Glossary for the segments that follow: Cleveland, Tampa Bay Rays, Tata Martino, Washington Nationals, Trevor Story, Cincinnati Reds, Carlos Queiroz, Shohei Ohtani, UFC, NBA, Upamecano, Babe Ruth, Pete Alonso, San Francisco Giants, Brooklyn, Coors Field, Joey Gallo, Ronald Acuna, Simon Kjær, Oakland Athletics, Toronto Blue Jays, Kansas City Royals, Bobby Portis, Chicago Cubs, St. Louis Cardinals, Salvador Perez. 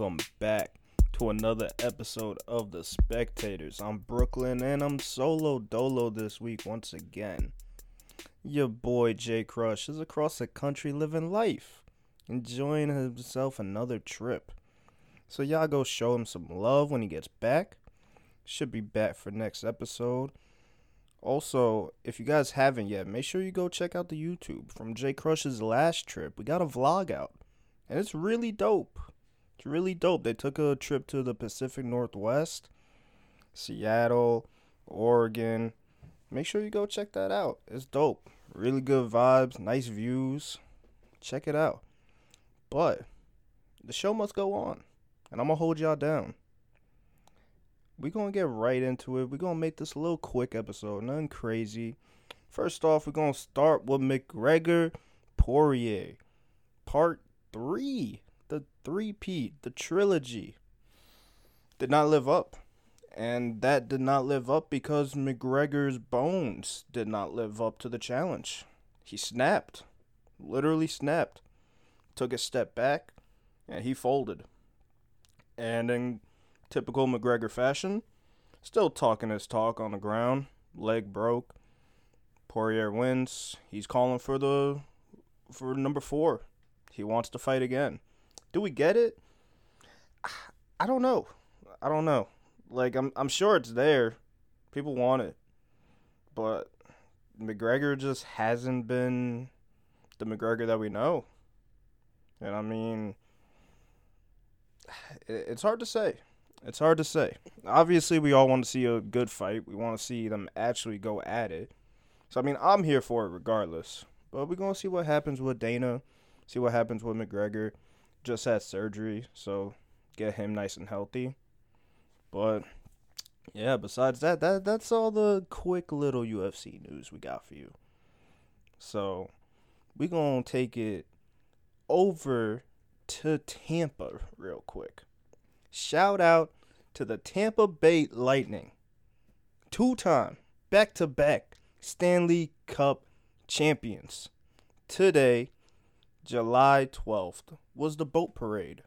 welcome back to another episode of The Spectators. I'm Brooklyn, and I'm solo dolo this week once again. Your boy J Crush is across the country living life, enjoying himself another trip. So y'all go show him some love when he gets back. Should be back for next episode. Also, if you guys haven't yet, make sure you go check out the YouTube from J Crush's last trip. We got a vlog out, and it's really dope. It's really dope. They took a trip to the Pacific Northwest, Seattle, Oregon. Make sure you go check that out. It's dope. Really good vibes, nice views. Check it out. But the show must go on, and I'm going to hold y'all down. We're going to get right into it. We're going to make this a little quick episode. Nothing crazy. First off, we're going to start with McGregor Poirier. Part 3. The 3P. The trilogy. Did not live up. And that did not live up because McGregor's bones did not live up to the challenge. He snapped. Literally snapped. Took a step back. And he folded. And in typical McGregor fashion, still talking his talk on the ground. Leg broke. Poirier wins. He's calling for number 4. He wants to fight again. Do we get it? I don't know. Like, I'm sure it's there. People want it. But McGregor just hasn't been the McGregor that we know. And I mean, it's hard to say. Obviously, we all want to see a good fight. We want to see them actually go at it. So, I mean, I'm here for it regardless. But we're going to see what happens with Dana. See what happens with McGregor. Just had surgery, so get him nice and healthy. But, yeah, besides that, that's all the quick little UFC news we got for you. So, we're going to take it over to Tampa real quick. Shout out to the Tampa Bay Lightning. 2-time, back-to-back Stanley Cup champions. Today, July 12th, was the boat parade.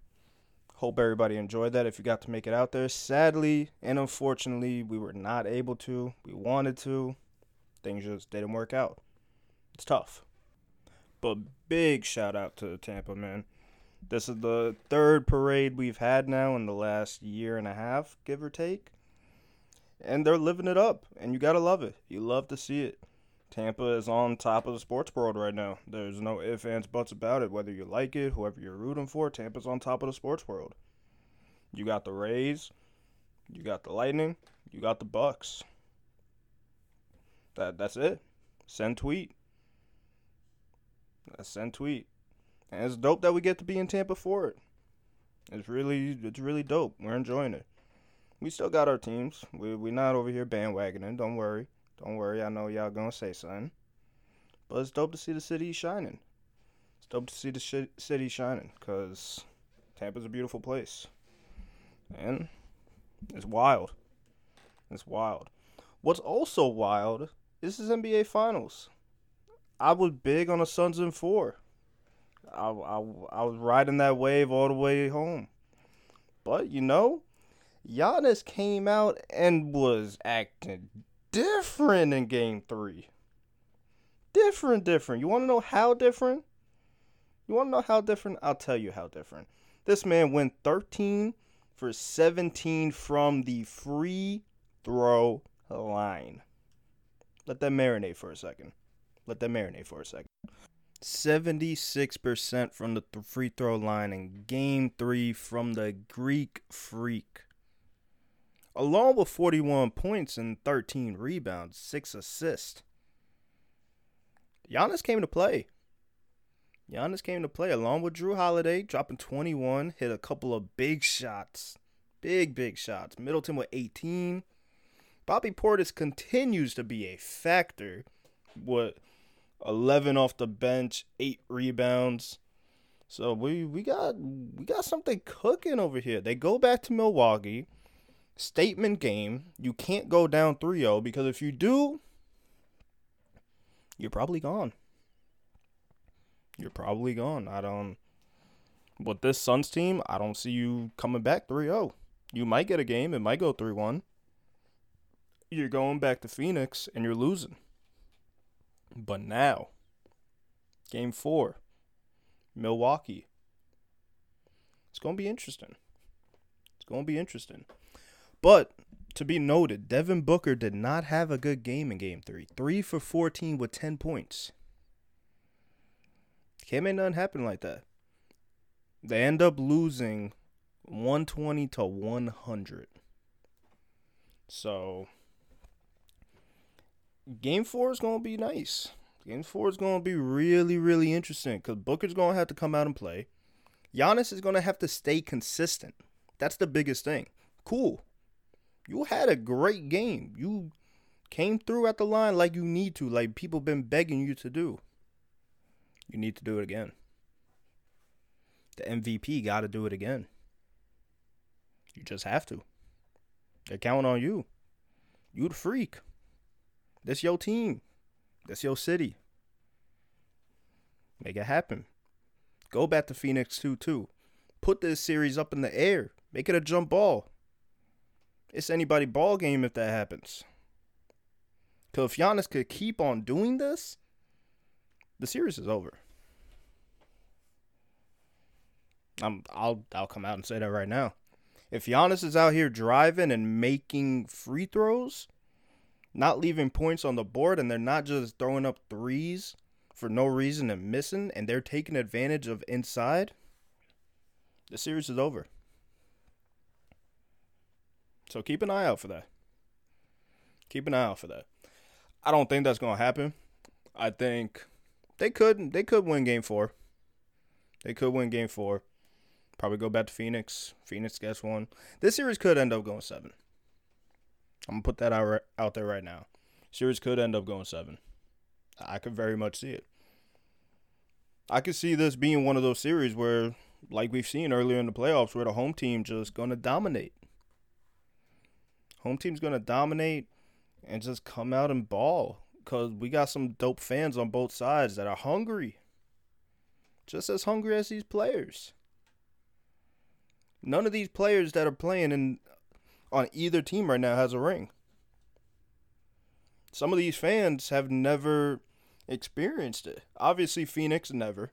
Hope everybody enjoyed that if you got to make it out there. Sadly and unfortunately, we were not able to. We wanted to. Things just didn't work out. It's tough. But big shout out to Tampa, man. This is the 3rd parade we've had now in the last year and a half, give or take. And they're living it up, and you got to love it. You love to see it. Tampa is on top of the sports world right now. There's no ifs, ands, buts about it. Whether you like it, whoever you're rooting for, Tampa's on top of the sports world. You got the Rays. You got the Lightning. You got the Bucks. That's it. Send tweet. And it's dope that we get to be in Tampa for it. It's really dope. We're enjoying it. We still got our teams. We're not over here bandwagoning. Don't worry. I know y'all gonna say something. But it's dope to see the city shining. Because Tampa's a beautiful place. And it's wild. What's also wild, this is NBA Finals. I was big on the Suns in 4. I was riding that wave all the way home. But, you know, Giannis came out and was acting different in Game 3. Different. You want to know how different? I'll tell you how different. This man went 13 for 17 from the free throw line. Let that marinate for a second. 76% from the free throw line in Game 3 from the Greek Freak. Along with 41 points and 13 rebounds, 6 assists. Giannis came to play along with Drew Holiday, dropping 21, hit a couple of big shots. Big shots. Middleton with 18. Bobby Portis continues to be a factor with 11 off the bench, 8 rebounds. So we got something cooking over here. They go back to Milwaukee. Statement game. You can't go down 3-0 because if you do, you're probably gone. I don't with this Suns team, I don't see you coming back 3-0. You might get a game. It might go 3-1. You're going back to Phoenix, and you're losing. But now, Game 4, Milwaukee. It's going to be interesting. It's going to be interesting. But to be noted, Devin Booker did not have a good game in Game 3. 3 for 14 with 10 points. Can't make nothing happen like that. They end up losing 120 to 100. So, Game 4 is going to be nice. Game 4 is going to be really, really interesting because Booker's going to have to come out and play. Giannis is going to have to stay consistent. That's the biggest thing. Cool. You had a great game. You came through at the line like you need to, like people been begging you to do. You need to do it again. The MVP got to do it again. You just have to. They're counting on you. You the freak. That's your team. That's your city. Make it happen. Go back to Phoenix 2-2. Put this series up in the air. Make it a jump ball. It's anybody's ball game if that happens. Because if Giannis could keep on doing this, the series is over. I'll come out and say that right now. If Giannis is out here driving and making free throws, not leaving points on the board, and they're not just throwing up threes for no reason and missing, and they're taking advantage of inside, the series is over. So keep an eye out for that. Keep an eye out for that. I don't think that's going to happen. I think they could win Game 4. They could win Game 4. Probably go back to Phoenix. Phoenix gets one. This series could end up going 7. I'm going to put that out there right now. Series could end up going 7. I could very much see it. I could see this being one of those series where, like we've seen earlier in the playoffs, where the home team just going to dominate. Home team's going to dominate and just come out and ball because we got some dope fans on both sides that are hungry. Just as hungry as these players. None of these players that are playing on either team right now has a ring. Some of these fans have never experienced it. Obviously, Phoenix, never.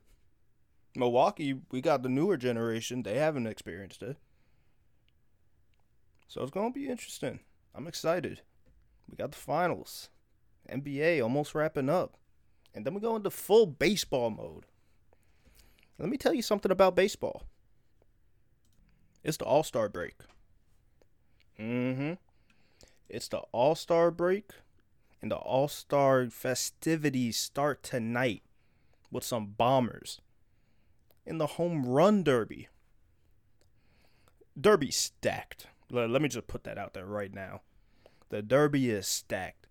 Milwaukee, we got the newer generation. They haven't experienced it. So it's going to be interesting. I'm excited. We got the finals. NBA almost wrapping up. And then we go into full baseball mode. Let me tell you something about baseball. It's the All-Star break. It's the All-Star break. And the All-Star festivities start tonight with some bombers in the home run derby. Derby stacked. Let me just put that out there right now. The derby is stacked.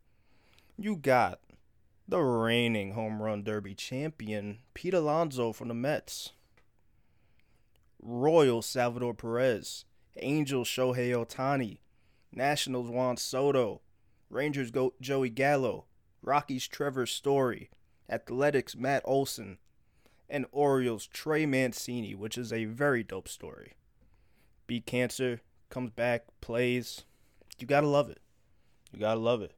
You got the reigning home run derby champion, Pete Alonso from the Mets. Royals Salvador Perez. Angels Shohei Ohtani. Nationals Juan Soto. Rangers Joey Gallo. Rockies Trevor Story. Athletics Matt Olson. And Orioles Trey Mancini, which is a very dope story. Beat cancer. Comes back, plays. You got to love it. You got to love it.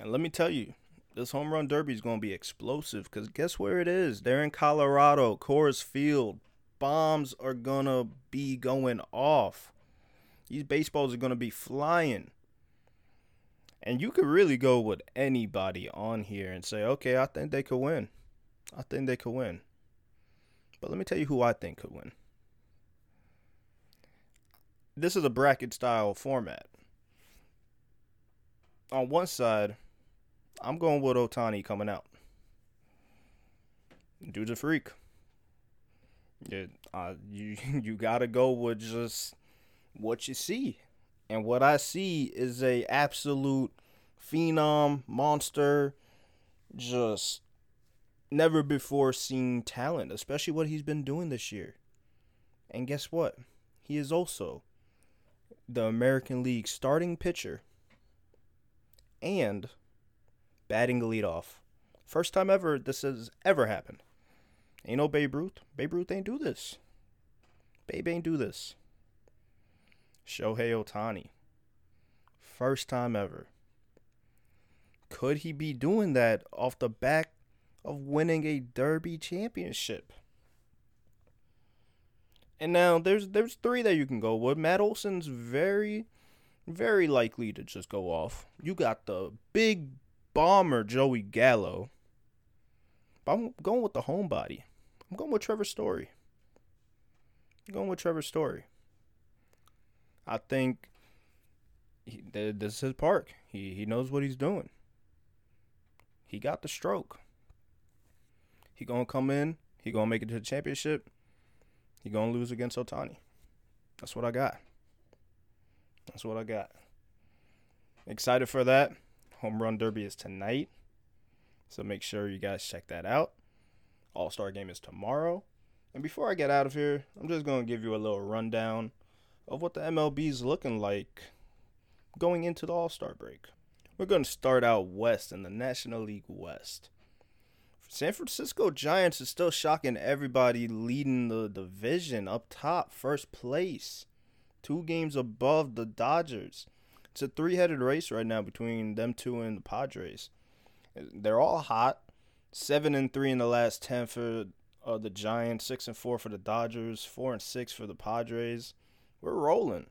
And let me tell you, this home run derby is going to be explosive because guess where it is? They're in Colorado, Coors Field. Bombs are going to be going off. These baseballs are going to be flying. And you could really go with anybody on here and say, okay, I think they could win. I think they could win. But let me tell you who I think could win. This is a bracket-style format. On one side, I'm going with Ohtani coming out. Dude's a freak. You got to go with just what you see. And what I see is a absolute phenom, monster, just never-before-seen talent, especially what he's been doing this year. And guess what? He is also the American League starting pitcher and batting leadoff. First time ever this has ever happened. Ain't no Babe Ruth. Babe Ruth ain't do this. Babe ain't do this. Shohei Ohtani. First time ever. Could he be doing that off the back of winning a Derby championship? And now there's three that you can go with. Matt Olson's very, very likely to just go off. You got the big bomber Joey Gallo. But I'm going with the homebody. I'm going with Trevor Story. I think this is his park. He knows what he's doing. He got the stroke. He going to come in. He going to make it to the championship. He going to lose against Ohtani. That's what I got. Excited for that. Home Run Derby is tonight. So make sure you guys check that out. All-Star Game is tomorrow. And before I get out of here, I'm just going to give you a little rundown of what the MLB is looking like going into the All-Star break. We're going to start out west in the National League West. San Francisco Giants is still shocking everybody, leading the division up top, first place. 2 games above the Dodgers. It's a 3-headed race right now between them two and the Padres. They're all hot. 7-3 in the last 10 for the Giants, 6-4 for the Dodgers, 4-6 for the Padres. We're rolling.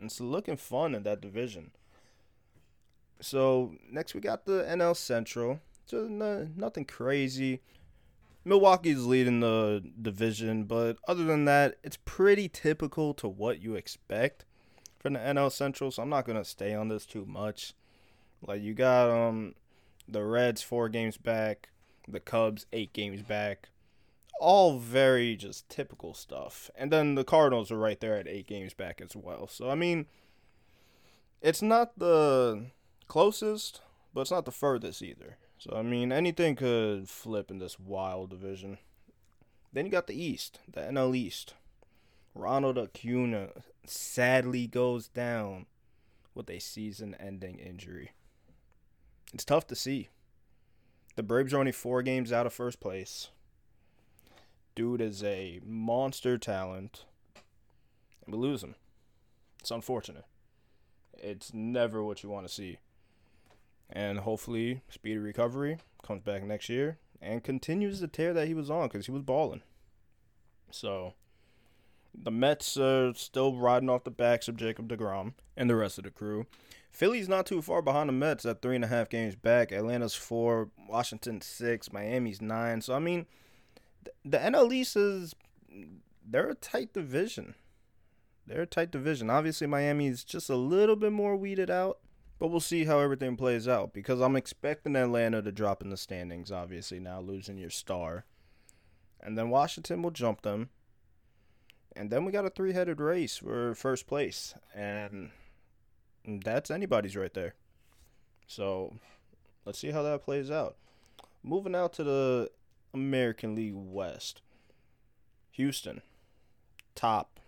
It's looking fun in that division. So next we got the NL Central. So nothing crazy. Milwaukee's leading the division, but other than that, it's pretty typical to what you expect from the NL Central, so I'm not going to stay on this too much. Like, you got the Reds 4 games back, the Cubs 8 games back. All very just typical stuff. And then the Cardinals are right there at 8 games back as well. So, I mean, it's not the closest, but it's not the furthest either. So, I mean, anything could flip in this wild division. Then you got the East, the NL East. Ronald Acuna sadly goes down with a season-ending injury. It's tough to see. The Braves are only 4 games out of first place. Dude is a monster talent. And we lose him. It's unfortunate. It's never what you want to see. And hopefully, speedy recovery, comes back next year, and continues the tear that he was on, because he was balling. So, the Mets are still riding off the backs of Jacob deGrom and the rest of the crew. Philly's not too far behind the Mets at 3.5 games back. Atlanta's 4, Washington's 6, Miami's 9. So, I mean, the NL East is, they're a tight division. Obviously, Miami's just a little bit more weeded out. But we'll see how everything plays out, because I'm expecting Atlanta to drop in the standings, obviously, now losing your star. And then Washington will jump them. And then we got a 3-headed race for first place. And that's anybody's right there. So let's see how that plays out. Moving out to the American League West. Houston, top.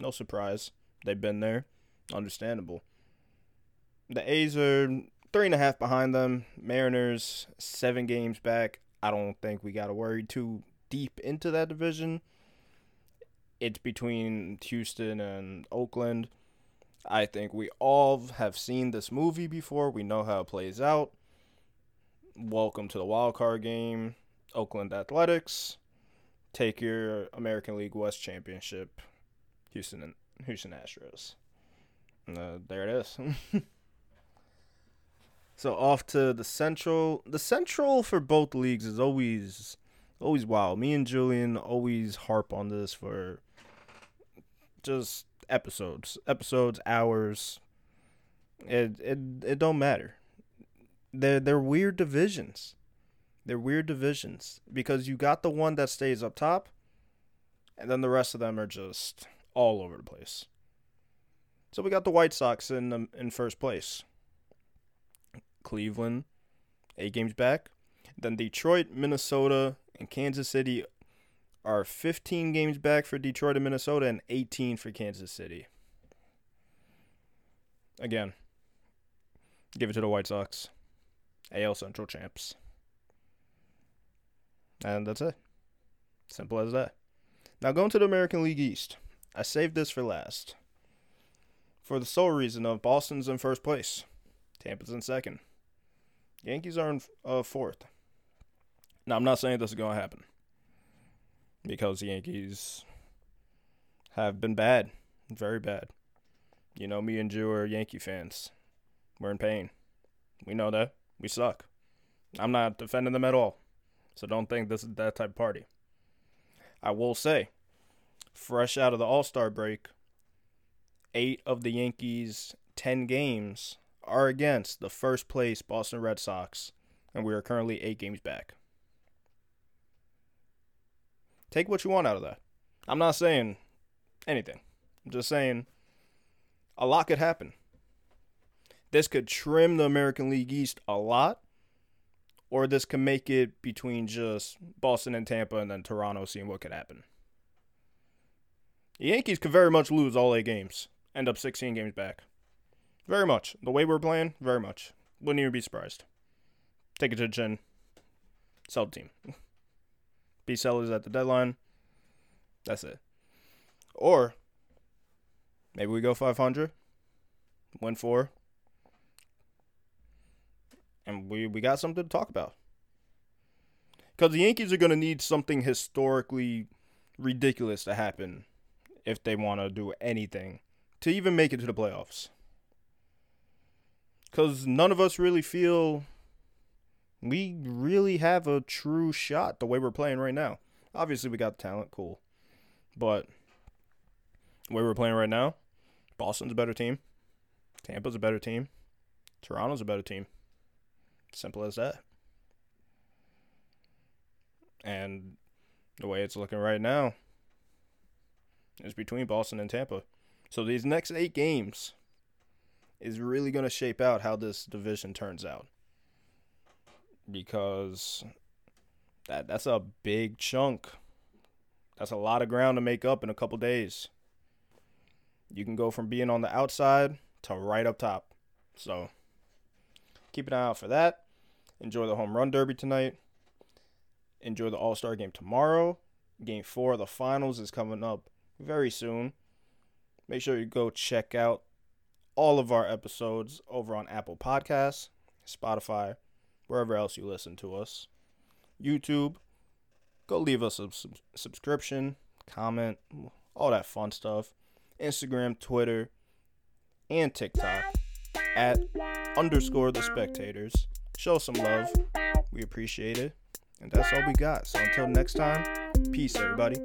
No surprise. They've been there. Understandable. The A's are 3.5 behind them. Mariners, 7 games back. I don't think we got to worry too deep into that division. It's between Houston and Oakland. I think we all have seen this movie before. We know how it plays out. Welcome to the wild card game. Oakland Athletics, take your American League West championship. Houston Astros. There it is. So off to the Central. The Central for both leagues is always wild. Me and Julian always harp on this for just episodes, hours. It don't matter. They're weird divisions. Because you got the one that stays up top, and then the rest of them are just all over the place. So we got the White Sox in first place. Cleveland, 8 games back. Then Detroit, Minnesota, and Kansas City are 15 games back for Detroit and Minnesota and 18 for Kansas City. Again, give it to the White Sox. AL Central champs. And that's it. Simple as that. Now going to the American League East. I saved this for last, for the sole reason of Boston's in first place, Tampa's in second, Yankees are in fourth. Now, I'm not saying this is going to happen because the Yankees have been bad, very bad. You know, me and Drew are Yankee fans. We're in pain. We know that. We suck. I'm not defending them at all, so don't think this is that type of party. I will say, fresh out of the All-Star break, 8 of the Yankees' 10 games are against the first-place Boston Red Sox, and we are currently 8 games back. Take what you want out of that. I'm not saying anything. I'm just saying a lot could happen. This could trim the American League East a lot, or this could make it between just Boston and Tampa and then Toronto, seeing what could happen. The Yankees could very much lose all 8 games, end up 16 games back. Very much. The way we're playing, very much. Wouldn't even be surprised. Take it to the chin. Sell the team. Be sellers at the deadline. That's it. Or maybe we go 500, win 4, and we got something to talk about. Because the Yankees are going to need something historically ridiculous to happen if they want to do anything to even make it to the playoffs. Because none of us really feel we really have a true shot the way we're playing right now. Obviously, we got talent, cool. But the way we're playing right now, Boston's a better team. Tampa's a better team. Toronto's a better team. Simple as that. And the way it's looking right now is between Boston and Tampa. So these next 8 games is really going to shape out how this division turns out. Because that's a big chunk. That's a lot of ground to make up in a couple days. You can go from being on the outside to right up top. So keep an eye out for that. Enjoy the home run derby tonight. Enjoy the All-Star game tomorrow. Game 4 of the finals is coming up very soon. Make sure you go check out all of our episodes over on Apple Podcasts, Spotify, wherever else you listen to us. YouTube. Go leave us a subscription, comment, all that fun stuff. Instagram, Twitter, and TikTok @_the spectators. Show some love. We appreciate it. And that's all we got. So until next time, peace, everybody.